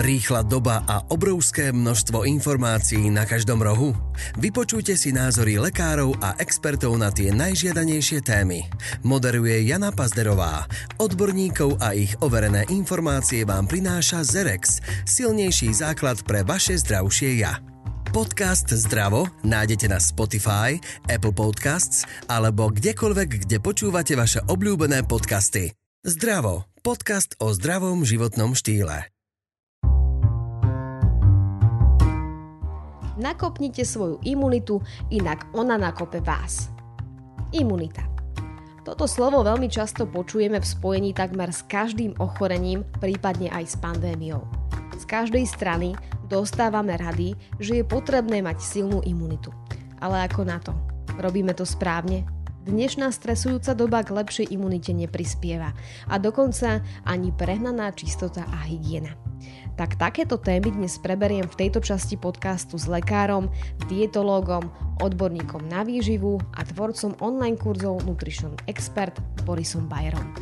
Rýchla doba a obrovské množstvo informácií na každom rohu? Vypočujte si názory lekárov a expertov na tie najžiadanejšie témy. Moderuje Jana Pazderová. Odborníkov a ich overené informácie vám prináša Zerex, silnejší základ pre vaše zdravšie ja. Podcast Zdravo nájdete na Spotify, Apple Podcasts alebo kdekoľvek, kde počúvate vaše obľúbené podcasty. Zdravo. Podcast o zdravom životnom štýle. Nakopnite svoju imunitu, inak ona nakope vás. Imunita. Toto slovo veľmi často počujeme v spojení takmer s každým ochorením, prípadne aj s pandémiou. Z každej strany dostávame rady, že je potrebné mať silnú imunitu. Ale ako na to? Robíme to správne? Dnešná stresujúca doba k lepšej imunite neprispieva a dokonca ani prehnaná čistota a hygiena. Tak takéto témy dnes preberiem v tejto časti podcastu s lekárom, dietológom, odborníkom na výživu a tvorcom online kurzov Nutrition Expert Borisom Bajerom.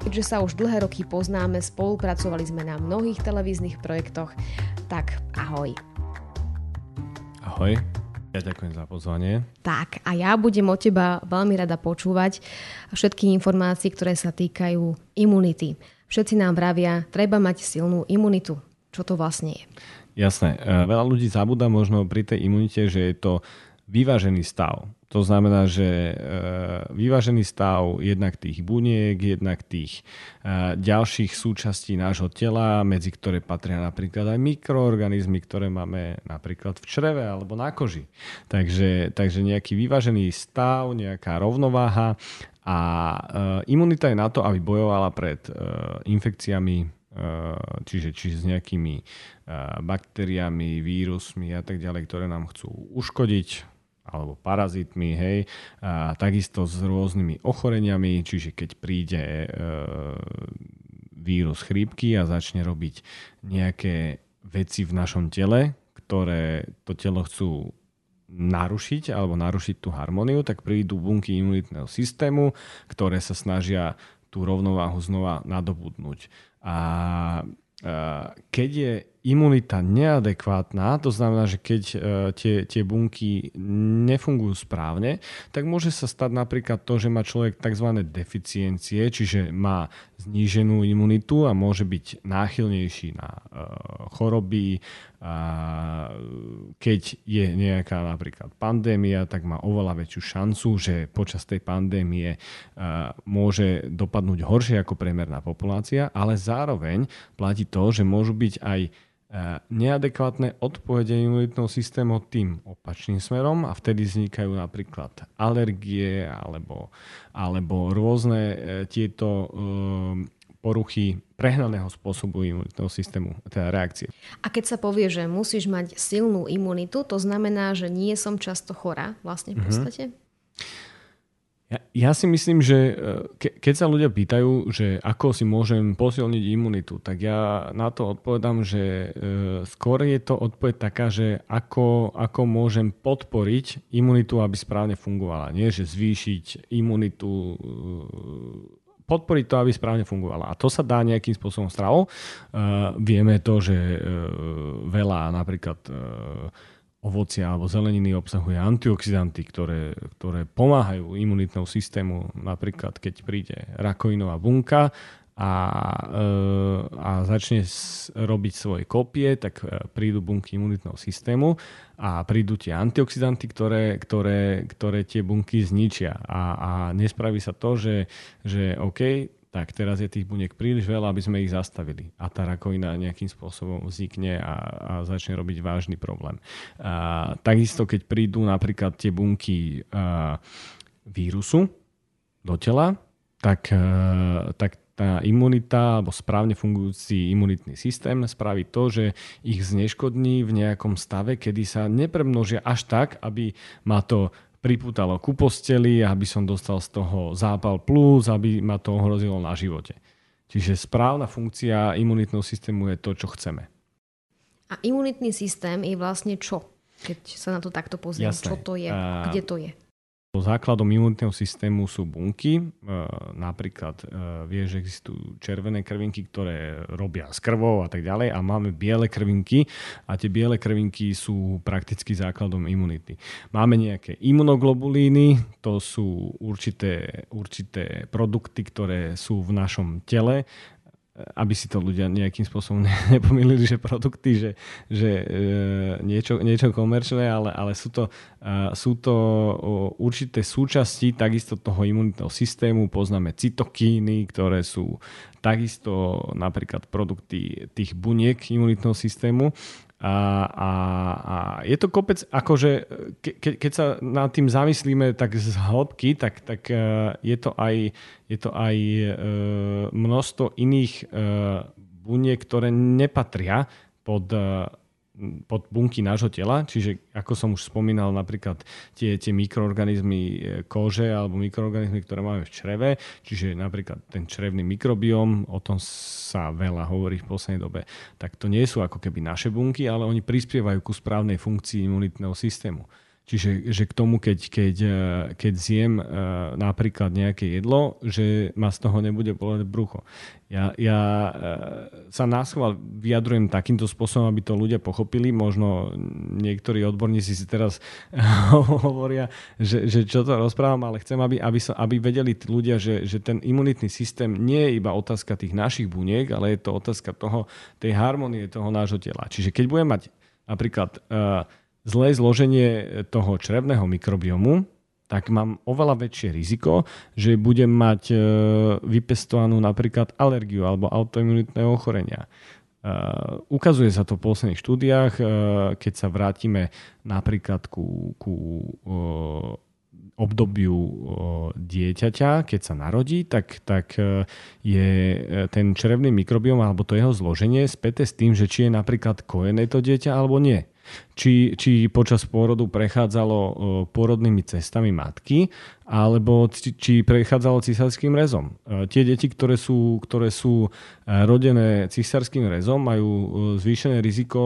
Keďže sa už dlhé roky poznáme, spolupracovali sme na mnohých televíznych projektoch, tak ahoj. Ahoj. Ja ďakujem za pozvanie. Tak a ja budem od teba veľmi rada počúvať všetky informácie, ktoré sa týkajú imunity. Všetci nám vravia, treba mať silnú imunitu. Čo to vlastne je? Jasné. Veľa ľudí zabúda možno pri tej imunite, že je to vyvážený stav. To znamená, že vyvážený stav jednak tých buniek, jednak tých ďalších súčastí nášho tela, medzi ktoré patria napríklad aj mikroorganizmy, ktoré máme napríklad v čreve alebo na koži. Takže nejaký vyvážený stav, nejaká rovnováha a imunita je na to, aby bojovala pred infekciami, čiže s nejakými baktériami, vírusmi a tak ďalej, ktoré nám chcú uškodiť, alebo parazitmi, hej, a takisto s rôznymi ochoreniami, čiže keď príde vírus chrípky a začne robiť nejaké veci v našom tele, ktoré to telo chcú narušiť alebo narušiť tú harmóniu, tak prídu bunky imunitného systému, ktoré sa snažia tú rovnováhu znova nadobudnúť. A keď je imunita neadekvátna, to znamená, že keď tie bunky nefungujú správne, tak môže sa stať napríklad to, že má človek tzv. Deficiencie, čiže má zníženú imunitu a môže byť náchylnejší na choroby. Keď je nejaká napríklad pandémia, tak má oveľa väčšiu šancu, že počas tej pandémie môže dopadnúť horšie ako priemerná populácia, ale zároveň platí to, že môžu byť aj neadekvátne odpovede imunitného systému tým opačným smerom a vtedy vznikajú napríklad alergie alebo rôzne tieto poruchy prehnaného spôsobu imunitného systému, teda reakcie. A keď sa povie, že musíš mať silnú imunitu, to znamená, že nie som často chorá vlastne v podstate? Ja si myslím, že keď sa ľudia pýtajú, že ako si môžem posilniť imunitu, tak ja na to odpovedám, že skôr je to odpoveď taká, že ako môžem podporiť imunitu, aby správne fungovala. Nie, že zvýšiť imunitu, podporiť to, aby správne fungovala. A to sa dá nejakým spôsobom stravou. Vieme to, že veľa napríklad ovocia alebo zeleniny obsahuje antioxidanty, ktoré pomáhajú imunitnému systému, napríklad keď príde rakovinová bunka a začne robiť svoje kopie, tak prídu bunky imunitného systému a prídu tie antioxidanty, ktoré tie bunky zničia. A nespraví sa to, že OK, tak teraz je tých buniek príliš veľa, aby sme ich zastavili. A tá rakovina nejakým spôsobom vznikne a začne robiť vážny problém. Takisto, keď prídu napríklad tie bunky vírusu do tela, tak tá imunita alebo správne fungujúci imunitný systém spraví to, že ich zneškodní v nejakom stave, kedy sa nepremnožia až tak, aby ma to pripútalo ku posteli, aby som dostal z toho zápal plus, aby ma to ohrozilo na živote. Čiže správna funkcia imunitného systému je to, čo chceme. A imunitný systém je vlastne čo? Keď sa na to takto pozrieme, čo to je, kde to je? Základom imunitného systému sú bunky. Napríklad vieš, že existujú červené krvinky, ktoré robia s krvou a tak ďalej, a máme biele krvinky a tie biele krvinky sú prakticky základom imunity. Máme nejaké imunoglobulíny, to sú určité produkty, ktoré sú v našom tele, aby si to ľudia nejakým spôsobom nepomýlili, že produkty, že niečo komerčné, ale sú to určité súčasti takisto toho imunitného systému. Poznáme cytokíny, ktoré sú takisto napríklad produkty tých buniek imunitného systému. A je to kopec, akože keď sa nad tým zamyslíme tak z hĺbky, tak je to aj množstvo iných buniek, ktoré nepatria pod bunky nášho tela, čiže ako som už spomínal, napríklad tie mikroorganizmy kože alebo mikroorganizmy, ktoré máme v čreve, čiže napríklad ten črevný mikrobióm, o tom sa veľa hovorí v poslednej dobe, tak to nie sú ako keby naše bunky, ale oni prispievajú ku správnej funkcii imunitného systému. Čiže že k tomu, keď zjem napríklad nejaké jedlo, že ma z toho nebude boleť brucho. Ja sa naschvál vyjadrujem takýmto spôsobom, aby to ľudia pochopili. Možno niektorí odborníci si teraz hovoria, že čo to rozprávam, ale chcem, aby vedeli ľudia, že ten imunitný systém nie je iba otázka tých našich buniek, ale je to otázka tej harmonie toho nášho tela. Čiže keď budem mať napríklad zlé zloženie toho črevného mikrobiomu, tak mám oveľa väčšie riziko, že budem mať vypestovanú napríklad alergiu alebo autoimunitné ochorenia. Ukazuje sa to v posledných štúdiách, keď sa vrátime napríklad ku obdobiu dieťaťa, keď sa narodí, tak je ten črevný mikrobióm alebo to jeho zloženie späté s tým, že či je napríklad kojené to dieťa alebo nie. Či počas pôrodu prechádzalo pôrodnými cestami matky, alebo či prechádzalo cisárskym rezom. Tie deti, ktoré sú rodené cisárskym rezom, majú zvýšené riziko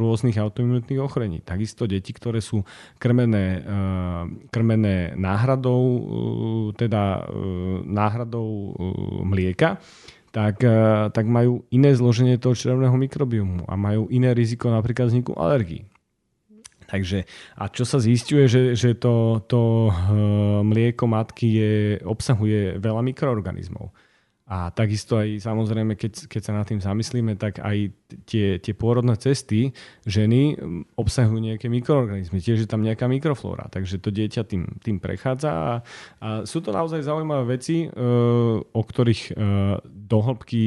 rôznych autoimunitných ochorení. Takisto deti, ktoré sú krmené náhradou, teda náhradou mlieka, tak majú iné zloženie toho črevného mikrobiomu a majú iné riziko napríklad vzniku alergií. Takže, a čo sa zisťuje, že to mlieko matky obsahuje veľa mikroorganizmov. A takisto aj samozrejme, keď sa nad tým zamyslíme, tak aj tie pôrodné cesty ženy obsahujú nejaké mikroorganizmy. Tiež je tam nejaká mikroflóra, takže to dieťa tým prechádza. A sú to naozaj zaujímavé veci, o ktorých do hĺbky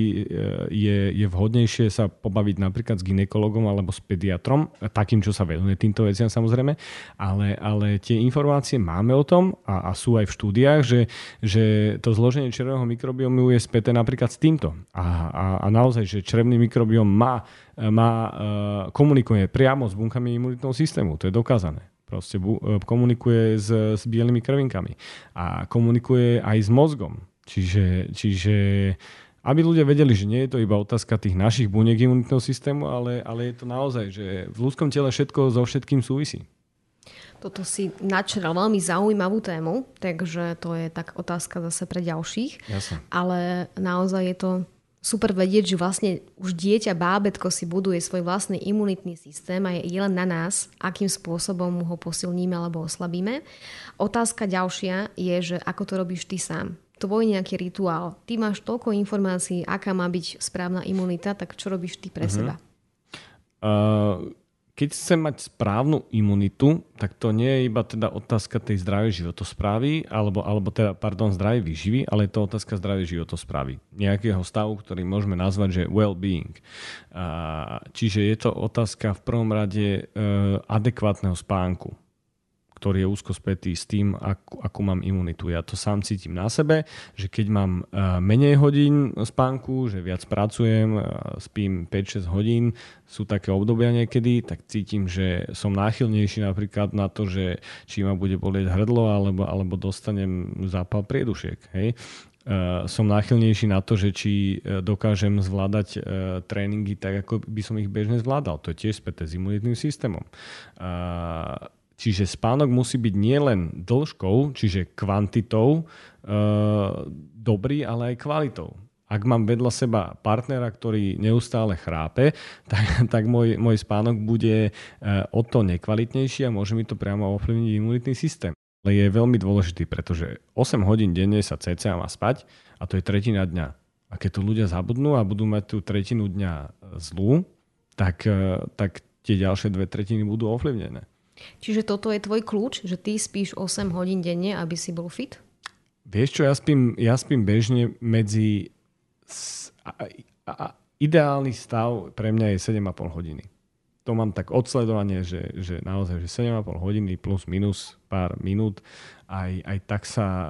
je vhodnejšie sa pobaviť napríklad s gynekologom alebo s pediatrom, takým, čo sa venuje týmto veciam samozrejme. Ale tie informácie máme o tom a sú aj v štúdiách, že to zloženie črevného mikrobiomu je späté napríklad s týmto. A naozaj, že črevný mikrobióm komunikuje priamo s bunkami imunitného systému. To je dokázané. Proste komunikuje s bielými krvinkami. A komunikuje aj s mozgom. Čiže aby ľudia vedeli, že nie je to iba otázka tých našich buniek imunitného systému, ale je to naozaj, že v ľudskom tele všetko so všetkým súvisí. Toto si načral veľmi zaujímavú tému, takže to je tak otázka zase pre ďalších. Jasne. Ale naozaj je to super vedieť, že vlastne už dieťa, bábätko si buduje svoj vlastný imunitný systém a je len na nás, akým spôsobom ho posilníme alebo oslabíme. Otázka ďalšia je, že ako to robíš ty sám. Tvoj nejaký rituál. Ty máš toľko informácií, aká má byť správna imunita, tak čo robíš ty pre seba? Keď chcem mať správnu imunitu, tak to nie je iba teda otázka tej zdravej životosprávy, alebo zdravej výživy, ale je to otázka zdravej životosprávy. Nejakého stavu, ktorý môžeme nazvať, že well-being. Čiže je to otázka v prvom rade adekvátneho spánku, ktorý je úzko spätý s tým, akú mám imunitu. Ja to sám cítim na sebe, že keď mám menej hodín spánku, že viac pracujem, spím 5-6 hodín, sú také obdobia niekedy, tak cítim, že som náchylnejší napríklad na to, že či ma bude bolieť hrdlo, alebo dostanem zápal priedušiek. Hej? Som náchylnejší na to, že či dokážem zvládať tréningy tak, ako by som ich bežne zvládal. To je tiež späté s imunitným systémom. Čiže spánok musí byť nielen dĺžkou, čiže kvantitou dobrý, ale aj kvalitou. Ak mám vedľa seba partnera, ktorý neustále chrápe, tak môj spánok bude o to nekvalitnejší a môže mi to priamo ovplyvniť imunitný systém. Ale je veľmi dôležitý, pretože 8 hodín denne sa cca má spať a to je tretina dňa. A keď to ľudia zabudnú a budú mať tú tretinu dňa zlú, tak tie ďalšie dve tretiny budú ovplyvnené. Čiže toto je tvoj kľúč, že ty spíš 8 hodín denne, aby si bol fit? Vieš čo, ja spím bežne medzi... Ideálny stav pre mňa je 7,5 hodiny. To mám tak odsledovanie, že naozaj že 7,5 hodiny plus minus pár minút. Aj tak sa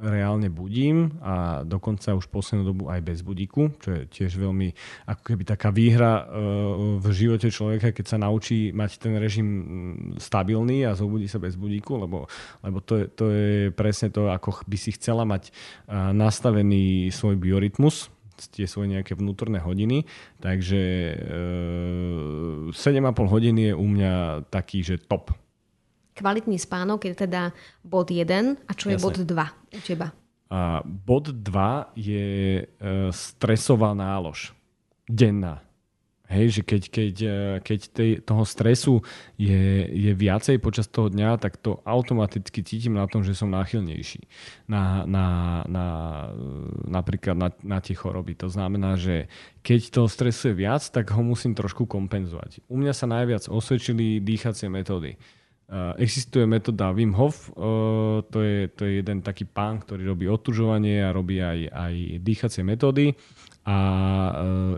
reálne budím a dokonca už poslednú dobu aj bez budíku, čo je tiež veľmi ako keby taká výhra v živote človeka, keď sa naučí mať ten režim stabilný a zobudí sa bez budíku, lebo to je presne to, ako by si chcela mať nastavený svoj biorytmus, tie svoje nejaké vnútorné hodiny. Takže 7,5 hodiny je u mňa taký, že top. Kvalitný spánok je teda bod 1 a čo je bod 2 u teba? A bod 2 je stresová nálož. Denná. Hej, že keď toho stresu je viacej počas toho dňa, tak to automaticky cítim na tom, že som náchylnejší. Napríklad na tie choroby. To znamená, že keď toho stresu je viac, tak ho musím trošku kompenzovať. U mňa sa najviac osvedčili dýchacie metódy. Existuje metóda Wim Hof, to je jeden taký pán, ktorý robí odtužovanie a robí aj dýchacie metódy a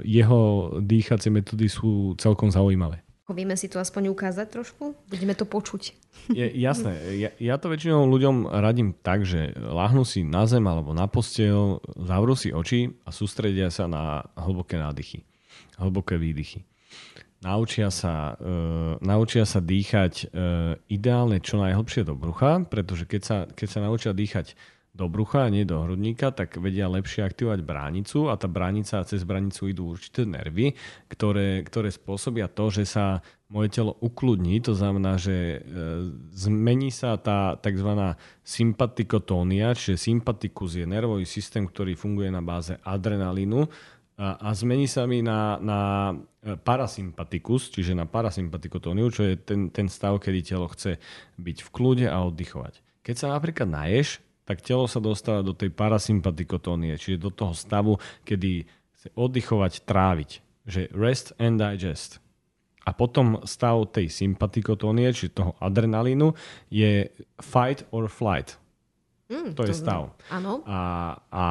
jeho dýchacie metódy sú celkom zaujímavé. Vieme si to aspoň ukázať trošku? Budeme to počuť. Jasné. Ja to väčšinou ľuďom radím tak, že láhnú si na zem alebo na posteľ, zavrú si oči a sústredia sa na hlboké nádychy, hlboké výdychy. Naučia sa dýchať ideálne čo najhlbšie do brucha, pretože keď sa naučia dýchať do brucha a nie do hrudníka, tak vedia lepšie aktivovať bránicu a tá bránica a cez bránicu idú určité nervy, ktoré spôsobia to, že sa moje telo ukludní. To znamená, že zmení sa tá tzv. Sympatikotónia, čiže sympatikus je nervový systém, ktorý funguje na báze adrenalínu, a zmení sa mi na parasympatikus, čiže na parasympatikotóniu, čo je ten stav, kedy telo chce byť v kľude a oddychovať. Keď sa napríklad naješ, tak telo sa dostáva do tej parasympatikotónie, čiže do toho stavu, kedy chce oddychovať, tráviť, že rest and digest. A potom stav tej sympatikotónie, čiže toho adrenalínu, je fight or flight. To je stav. Áno. A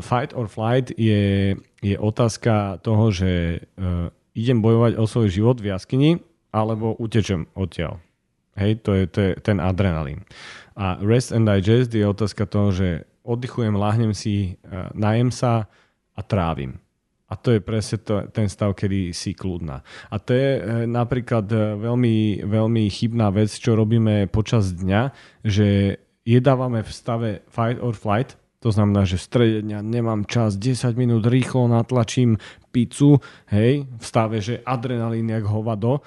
fight or flight je otázka toho, že idem bojovať o svoj život v jaskyni, alebo utečem odtiaľ. Hej, to je ten adrenalín. A rest and digest je otázka toho, že oddychujem, láhnem si, najem sa a trávim. A to je presne ten stav, kedy si kľudná. A to je napríklad veľmi, veľmi chybná vec, čo robíme počas dňa, že jedávame v stave fight or flight, to znamená, že v strede dňa nemám čas, 10 minút rýchlo natlačím pizzu, hej, v stave, že adrenalín jak hovado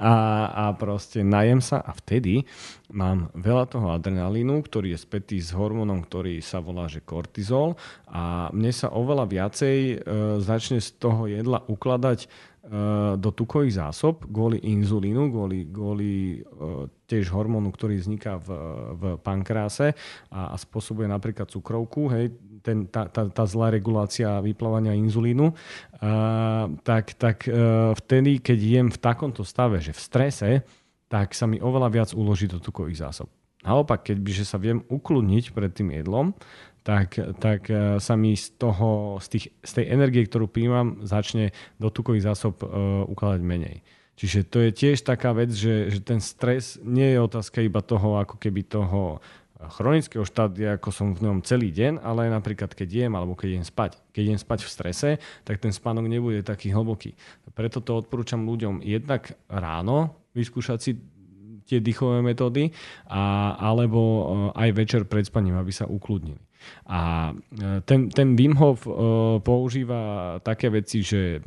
a proste najem sa a vtedy mám veľa toho adrenalínu, ktorý je spätý s hormónom, ktorý sa volá, že kortizol a mne sa oveľa viacej začne z toho jedla ukladať do tukových zásob kvôli inzulínu, kvôli tiež hormónu, ktorý vzniká v pankráse a spôsobuje napríklad cukrovku, hej, tá zlá regulácia vyplávania inzulínu, tak vtedy, keď jem v takomto stave, že v strese, tak sa mi oveľa viac uloží do tukových zásob. Naopak, keďže sa viem ukludniť pred tým jedlom, tak sa mi z tej energie, ktorú príjmam, začne do tukových zásob ukladať menej. Čiže to je tiež taká vec, že ten stres nie je otázka iba toho, ako keby toho chronického štádia, ako som v ňom celý deň, ale napríklad keď jem alebo keď idem spať. Keď idem spať v strese, tak ten spánok nebude taký hlboký. Preto to odporúčam ľuďom jednak ráno vyskúšať si tie dýchové metódy, alebo aj večer pred spaním, aby sa ukludnili. A ten Wim Hof používa také veci, že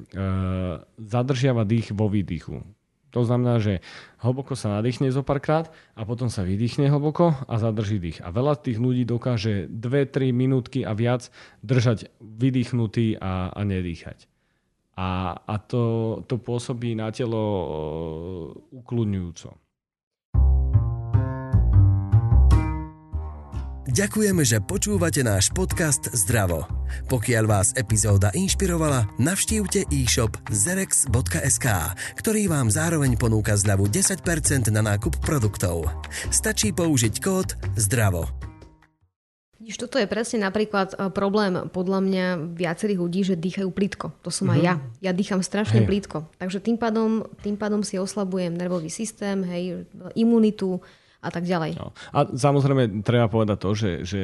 zadržiava dých vo výdychu. To znamená, že hlboko sa nadýchne zo párkrát a potom sa vydýchne hlboko a zadrží dých. A veľa tých ľudí dokáže 2-3 minútky a viac držať vydýchnutý a nedýchať. A to pôsobí na telo ukľudňujúco. Ďakujeme, že počúvate náš podcast Zdravo. Pokiaľ vás epizóda inšpirovala, navštívte e-shop zerex.sk, ktorý vám zároveň ponúka zľavu 10% na nákup produktov. Stačí použiť kód Zdravo. Toto je presne napríklad problém podľa mňa viacerých ľudí, že dýchajú plitko. To som aj ja. Ja dýcham strašne plitko. Takže tým pádom si oslabujem nervový systém, imunitu a tak ďalej. No. A samozrejme treba povedať to, že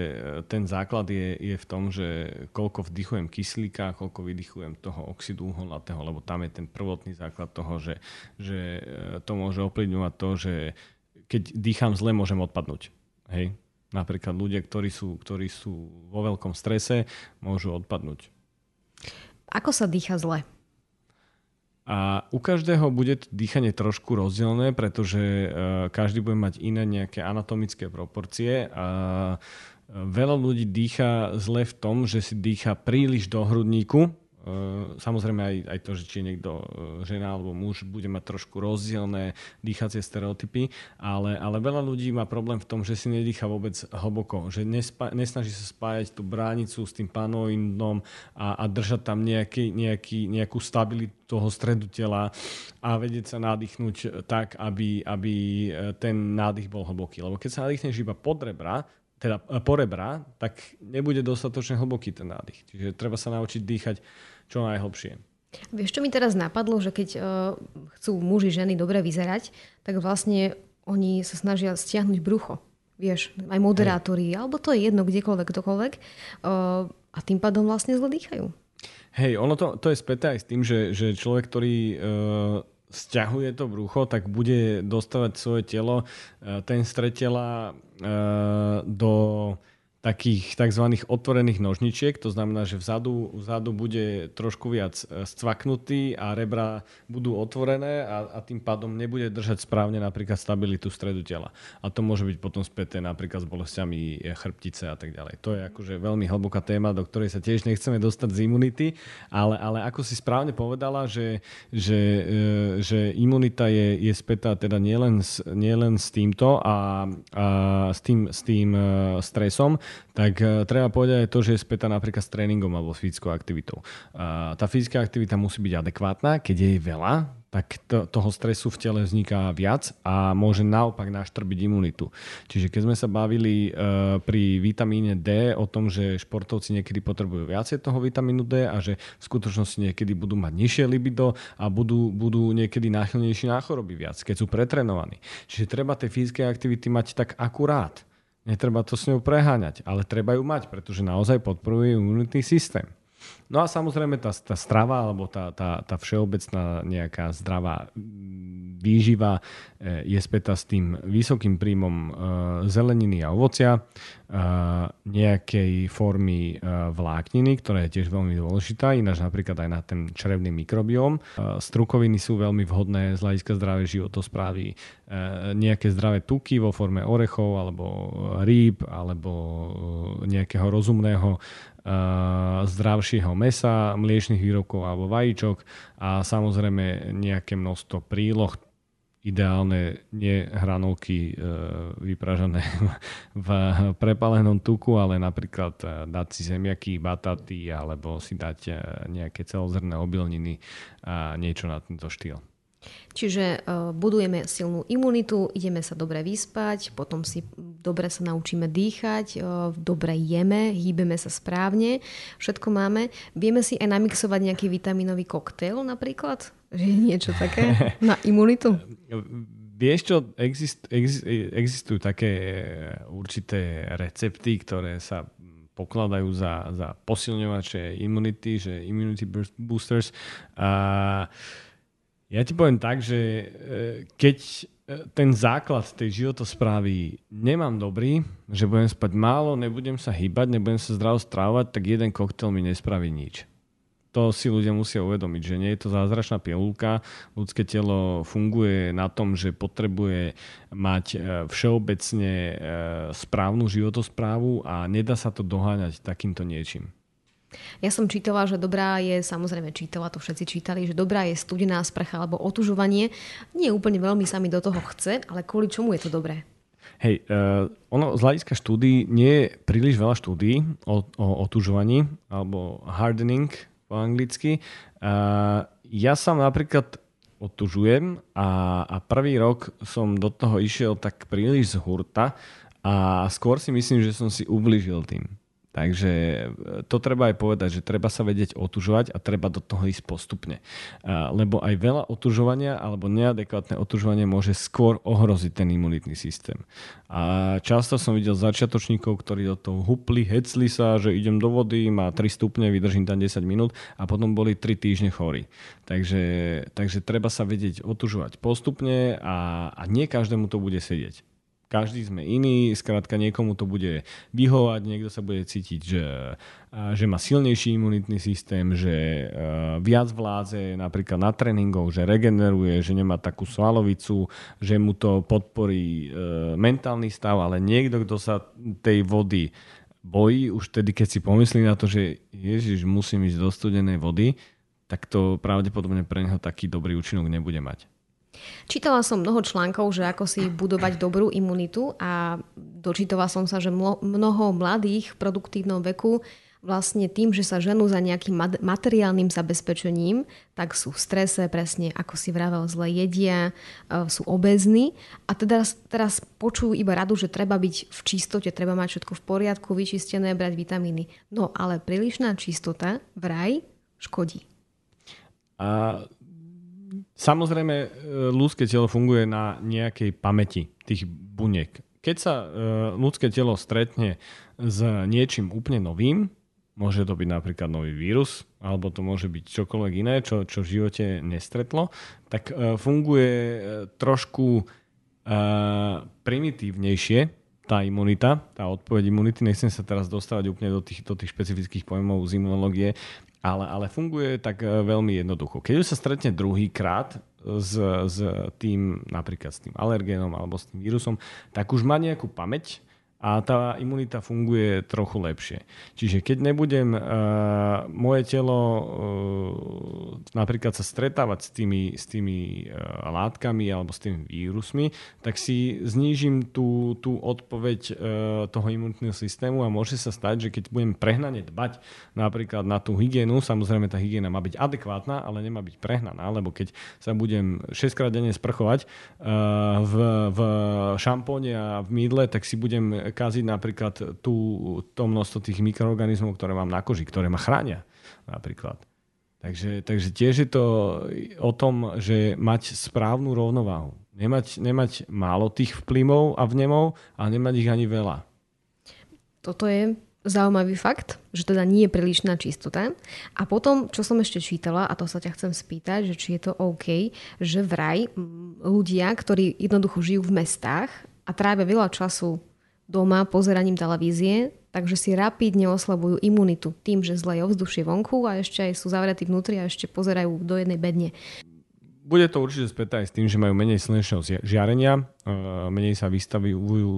ten základ je v tom, že koľko vdychujem kyslíka, koľko vydychujem toho oxidu uholnatého, lebo tam je ten prvotný základ toho, že to môže ovplyvňovať to, že keď dýcham zle, môžem odpadnúť. Hej? Napríklad ľudia, ktorí sú vo veľkom strese, môžu odpadnúť. Ako sa dýcha zle? A u každého bude dýchanie trošku rozdielne, pretože každý bude mať iné nejaké anatomické proporcie. A veľa ľudí dýcha zle v tom, že si dýcha príliš do hrudníku. Samozrejme aj to, že či niekto, žena alebo muž, bude mať trošku rozdielne dýchacie stereotypy, ale veľa ľudí má problém v tom, že si nedýcha vôbec hlboko, že nesnaží sa spájať tú bránicu s tým pánoidom a držať tam nejakú stabilitu toho stredu tela a vedieť sa nadýchnuť tak, aby ten nádych bol hlboký. Lebo keď sa nadýchneš iba po rebra, tak nebude dostatočne hlboký ten nádych. Čiže treba sa naučiť dýchať čo najhlbšie. Vieš, čo mi teraz napadlo, že keď chcú muži, ženy dobre vyzerať, tak vlastne oni sa snažia stiahnuť brucho. Vieš, aj moderátori, alebo to je jedno, kdekoľvek, ktokoľvek. A tým pádom vlastne zle dýchajú. Hej, ono to je späté aj s tým, že človek, ktorý stiahuje to brucho, tak bude dostávať svoje telo, ten stred tela do takých tzv. Otvorených nožničiek. To znamená, že vzadu bude trošku viac scvaknutý a rebra budú otvorené a tým pádom nebude držať správne napríklad stabilitu stredu tela. A to môže byť potom späté napríklad s bolestiami chrbtice a tak ďalej. To je akože veľmi hlboká téma, do ktorej sa tiež nechceme dostať z imunity, ale ako si správne povedala, že imunita je spätá teda nielen s týmto a s tým stresom, tak treba povedať aj to, že je spätá napríklad s tréningom alebo s fyzickou aktivitou. Tá fyzická aktivita musí byť adekvátna, keď je veľa, tak toho stresu v tele vzniká viac a môže naopak naštrbiť imunitu. Čiže keď sme sa bavili pri vitamíne D o tom, že športovci niekedy potrebujú viacej toho vitamínu D a že v skutočnosti niekedy budú mať nižšie libido a budú niekedy náchylnejší na choroby viac, keď sú pretrenovaní. Čiže treba tej fyzické aktivity mať tak akurát. Netreba to s ňou preháňať, ale treba ju mať, pretože naozaj podporuje imunitný systém. No a samozrejme tá strava alebo tá všeobecná nejaká zdravá výživa je spätá s tým vysokým príjmom zeleniny a ovocia, nejakej formy vlákniny, ktorá je tiež veľmi dôležitá, ináč napríklad aj na ten črevný mikrobióm. Strukoviny sú veľmi vhodné z hľadiska zdravej životosprávy, nejaké zdravé tuky vo forme orechov alebo rýb alebo nejakého rozumného zdravšieho mäsa, mliečnych výrobkov alebo vajíčok a samozrejme nejaké množstvo príloh, ideálne nie hranolky vypražané v prepálenom tuku, ale napríklad dať si zemiaky, bataty alebo si dať nejaké celozrnné obilniny a niečo na tento štýl. Čiže budujeme silnú imunitu, ideme sa dobre vyspať, potom si dobre sa naučíme dýchať, dobre jeme, hýbeme sa správne, všetko máme. Vieme si aj namixovať nejaký vitamínový koktail napríklad? Že je niečo také na imunitu? Vieš čo, existujú také určité recepty, ktoré sa pokladajú za posilňovače imunity, že immunity boosters. A ja ti poviem tak, že keď ten základ tej životosprávy nemám dobrý, že budem spať málo, nebudem sa hýbať, nebudem sa zdravo strávať, tak jeden koktail mi nespraví nič. To si ľudia musia uvedomiť, že nie je to zázračná pilulka. Ľudské telo funguje na tom, že potrebuje mať všeobecne správnu životosprávu a nedá sa to doháňať takýmto niečím. Ja som čítala, že dobrá je, samozrejme čítala, to všetci čítali, že dobrá je studená sprcha alebo otužovanie. Nie úplne veľmi sa mi do toho chce, ale kvôli čomu je to dobré? Hej, ono z hľadiska štúdií nie je príliš veľa štúdií o otužovaní alebo hardening po anglicky. Ja sám napríklad otužujem a prvý rok som do toho išiel tak príliš z hurta a skôr si myslím, že som si ublížil tým. Takže to treba aj povedať, že treba sa vedieť otužovať a treba do toho ísť postupne. Lebo aj veľa otužovania alebo neadekvátne otužovanie môže skôr ohroziť ten imunitný systém. A často som videl začiatočníkov, ktorí do toho hupli, hecli sa, že idem do vody, má 3 stupne, vydržím tam 10 minút a potom boli 3 týždne chorí. Takže treba sa vedieť otužovať postupne a nie každému to bude sedieť. Každý sme iný, skrátka niekomu to bude vyhovať, niekto sa bude cítiť, že má silnejší imunitný systém, že viac vládze napríklad na tréningoch, že regeneruje, že nemá takú svalovicu, že mu to podporí mentálny stav, ale niekto, kto sa tej vody bojí, už tedy keď si pomyslí na to, že ježiš, musím ísť do studenej vody, tak to pravdepodobne pre neho taký dobrý účinok nebude mať. Čítala som mnoho článkov, že ako si budovať dobrú imunitu a dočítala som sa, že mnoho mladých v produktívnom veku vlastne tým, že sa ženú za nejakým materiálnym zabezpečením, tak sú v strese, presne ako si vravel, zle jedia, sú obézni a teraz počujú iba radu, že treba byť v čistote, treba mať všetko v poriadku, vyčistené, brať vitamíny. No ale prílišná čistota vraj škodí. Samozrejme, ľudské telo funguje na nejakej pamäti tých buniek. Keď sa ľudské telo stretne s niečím úplne novým, môže to byť napríklad nový vírus, alebo to môže byť čokoľvek iné, čo v živote nestretlo, tak funguje trošku primitívnejšie tá imunita, tá odpoveď imunity. Nechcem sa teraz dostávať úplne do tých špecifických pojmov z imunológie, ale funguje tak veľmi jednoducho. Keď už sa stretne druhýkrát s tým, napríklad s tým alergénom alebo s tým vírusom, tak už má nejakú pamäť a tá imunita funguje trochu lepšie. Čiže keď nebudem moje telo napríklad sa stretávať s tými látkami alebo s tými vírusmi, tak si znížim tú odpoveď toho imunitného systému a môže sa stať, že keď budem prehnane dbať napríklad na tú hygienu, samozrejme tá hygiena má byť adekvátna, ale nemá byť prehnaná, lebo keď sa budem 6-krát denne sprchovať v šampóne a v mydle, tak si budem kaziť napríklad to množstvo tých mikroorganizmov, ktoré mám na koži, ktoré ma chránia napríklad. Takže tiež je to o tom, že mať správnu rovnováhu. Nemať málo tých vplyvov a vnemov, ale nemať ich ani veľa. Toto je zaujímavý fakt, že teda nie je prílišná čistota. A potom, čo som ešte čítala, a to sa ťa chcem spýtať, že či je to OK, že vraj ľudia, ktorí jednoducho žijú v mestách a trávia veľa času doma pozeraním televízie, takže si rapidne oslabujú imunitu tým, že zle je ovzdušie vonku a ešte aj sú zavretí vnútri a ešte pozerajú do jednej bedne. Bude to určite späť aj s tým, že majú menej slnečného žiarenia, menej sa vystavujú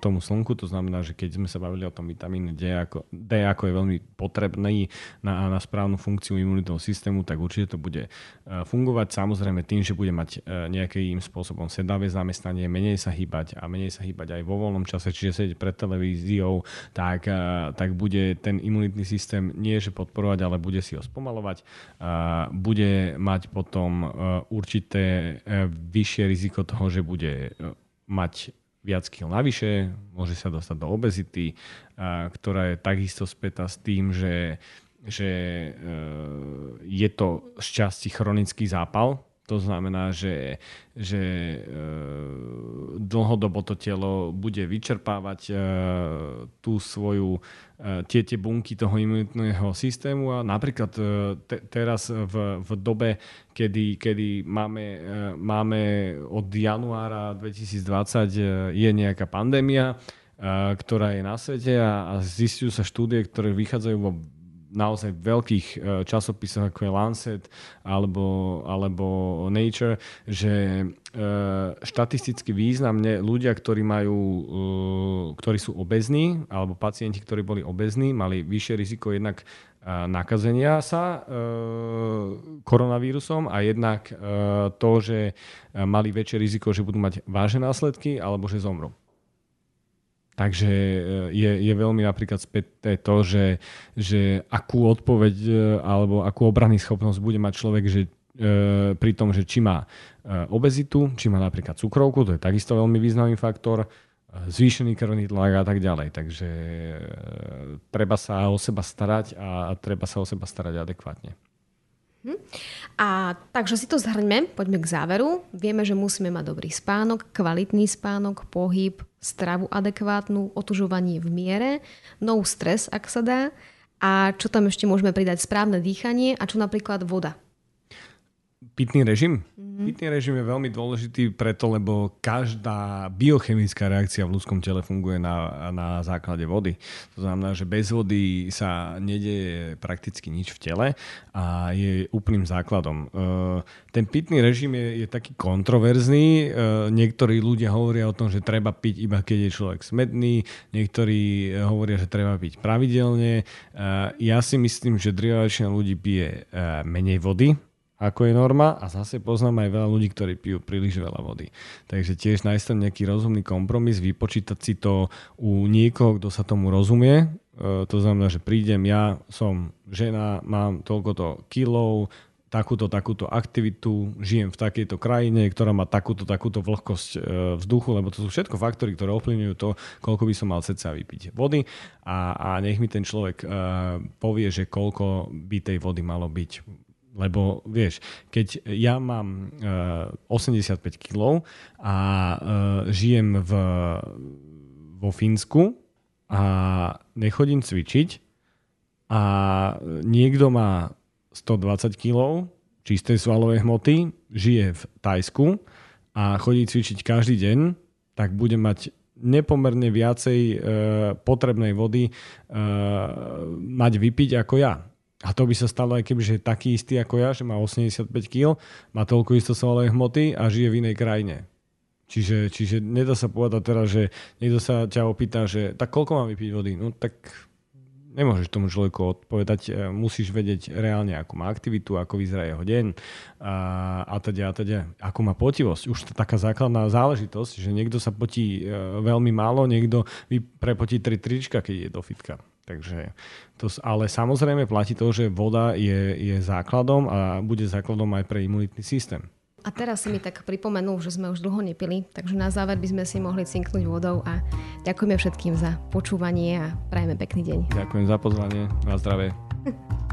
tomu slnku, to znamená, že keď sme sa bavili o tom vitamíne D, ako je veľmi potrebný na správnu funkciu imunitného systému, tak určite to bude fungovať. Samozrejme tým, že bude mať nejakým spôsobom sedavé zamestnanie, menej sa hýbať aj vo voľnom čase, čiže sedieť pred televíziou, tak bude ten imunitný systém nie že podporovať, ale bude si ho spomalovať. Bude mať potom určité vyššie riziko toho, že bude mať viac kil navyše, môže sa dostať do obezity, ktorá je takisto spätá s tým, že je to z časti chronický zápal. To znamená, že dlhodobo to telo bude vyčerpávať tú svoju tie bunky toho imunitného systému a napríklad teraz v dobe, kedy máme od januára 2020 je nejaká pandémia, ktorá je na svete a zistiu sa štúdie, ktoré vychádzajú vo naozaj veľkých časopisoch, ako je Lancet alebo Nature, že štatisticky významne ľudia, ktorí sú obezní, alebo pacienti, ktorí boli obezní, mali vyššie riziko jednak nakazenia sa koronavírusom a jednak to, že mali väčšie riziko, že budú mať vážne následky alebo že zomrú. Takže je veľmi napríklad späté to, že akú odpoveď alebo akú obrannú schopnosť bude mať človek, že pri tom, že či má obezitu, či má napríklad cukrovku, to je takisto veľmi významný faktor, zvýšený krvný tlak a tak ďalej. Takže treba sa o seba starať a treba sa o seba starať adekvátne. A takže si to zhrňme, poďme k záveru. Vieme, že musíme mať dobrý spánok, kvalitný spánok, pohyb, stravu adekvátnu, otužovanie v miere, no stres, ak sa dá. A čo tam ešte môžeme pridať? Správne dýchanie a čo napríklad voda? Pitný režim? Mm-hmm. Pitný režim je veľmi dôležitý preto, lebo každá biochemická reakcia v ľudskom tele funguje na základe vody. To znamená, že bez vody sa nedeje prakticky nič v tele a je úplným základom. Ten pitný režim je taký kontroverzný. Niektorí ľudia hovoria o tom, že treba piť iba keď je človek smädný. Niektorí hovoria, že treba piť pravidelne. Ja si myslím, že drvivá väčšina ľudí pije menej vody, ako je norma, a zase poznám aj veľa ľudí, ktorí pijú príliš veľa vody. Takže tiež nájsť tam nejaký rozumný kompromis, vypočítať si to u niekoho, kto sa tomu rozumie. To znamená, že prídem, ja som žena, mám toľkoto kilov, takúto aktivitu, žijem v takejto krajine, ktorá má takúto vlhkosť vzduchu, lebo to sú všetko faktory, ktoré ovplyvňujú to, koľko by som mal cca vypiť vody, a nech mi ten človek povie, že koľko by tej vody malo byť. Lebo vieš, keď ja mám 85 kg a žijem vo Fínsku a nechodím cvičiť a niekto má 120 kg čistej svalovej hmoty, žije v Tajsku a chodí cvičiť každý deň, tak bude mať nepomerne viacej potrebnej vody mať vypiť ako ja. A to by sa stalo, aj kebyže je taký istý ako ja, že má 85 kg, má toľko isto svalovej hmoty a žije v inej krajine. Čiže nedá sa povedať teraz, že niekto sa ťa opýta, že tak koľko mám vypiť vody? No tak nemôžeš tomu človeku odpovedať. Musíš vedieť reálne, ako má aktivitu, ako vyzerá jeho deň a teda. Ako má potivosť. Už to je taká základná záležitosť, že niekto sa potí veľmi málo, niekto prepotí 3 trička, keď je do fitka. Takže to, ale samozrejme platí to, že voda je základom a bude základom aj pre imunitný systém. A teraz si mi tak pripomenul, že sme už dlho nepili, takže na záver by sme si mohli cinknúť vodou a ďakujeme všetkým za počúvanie a prajeme pekný deň. Ďakujem za pozvanie. Na zdravie.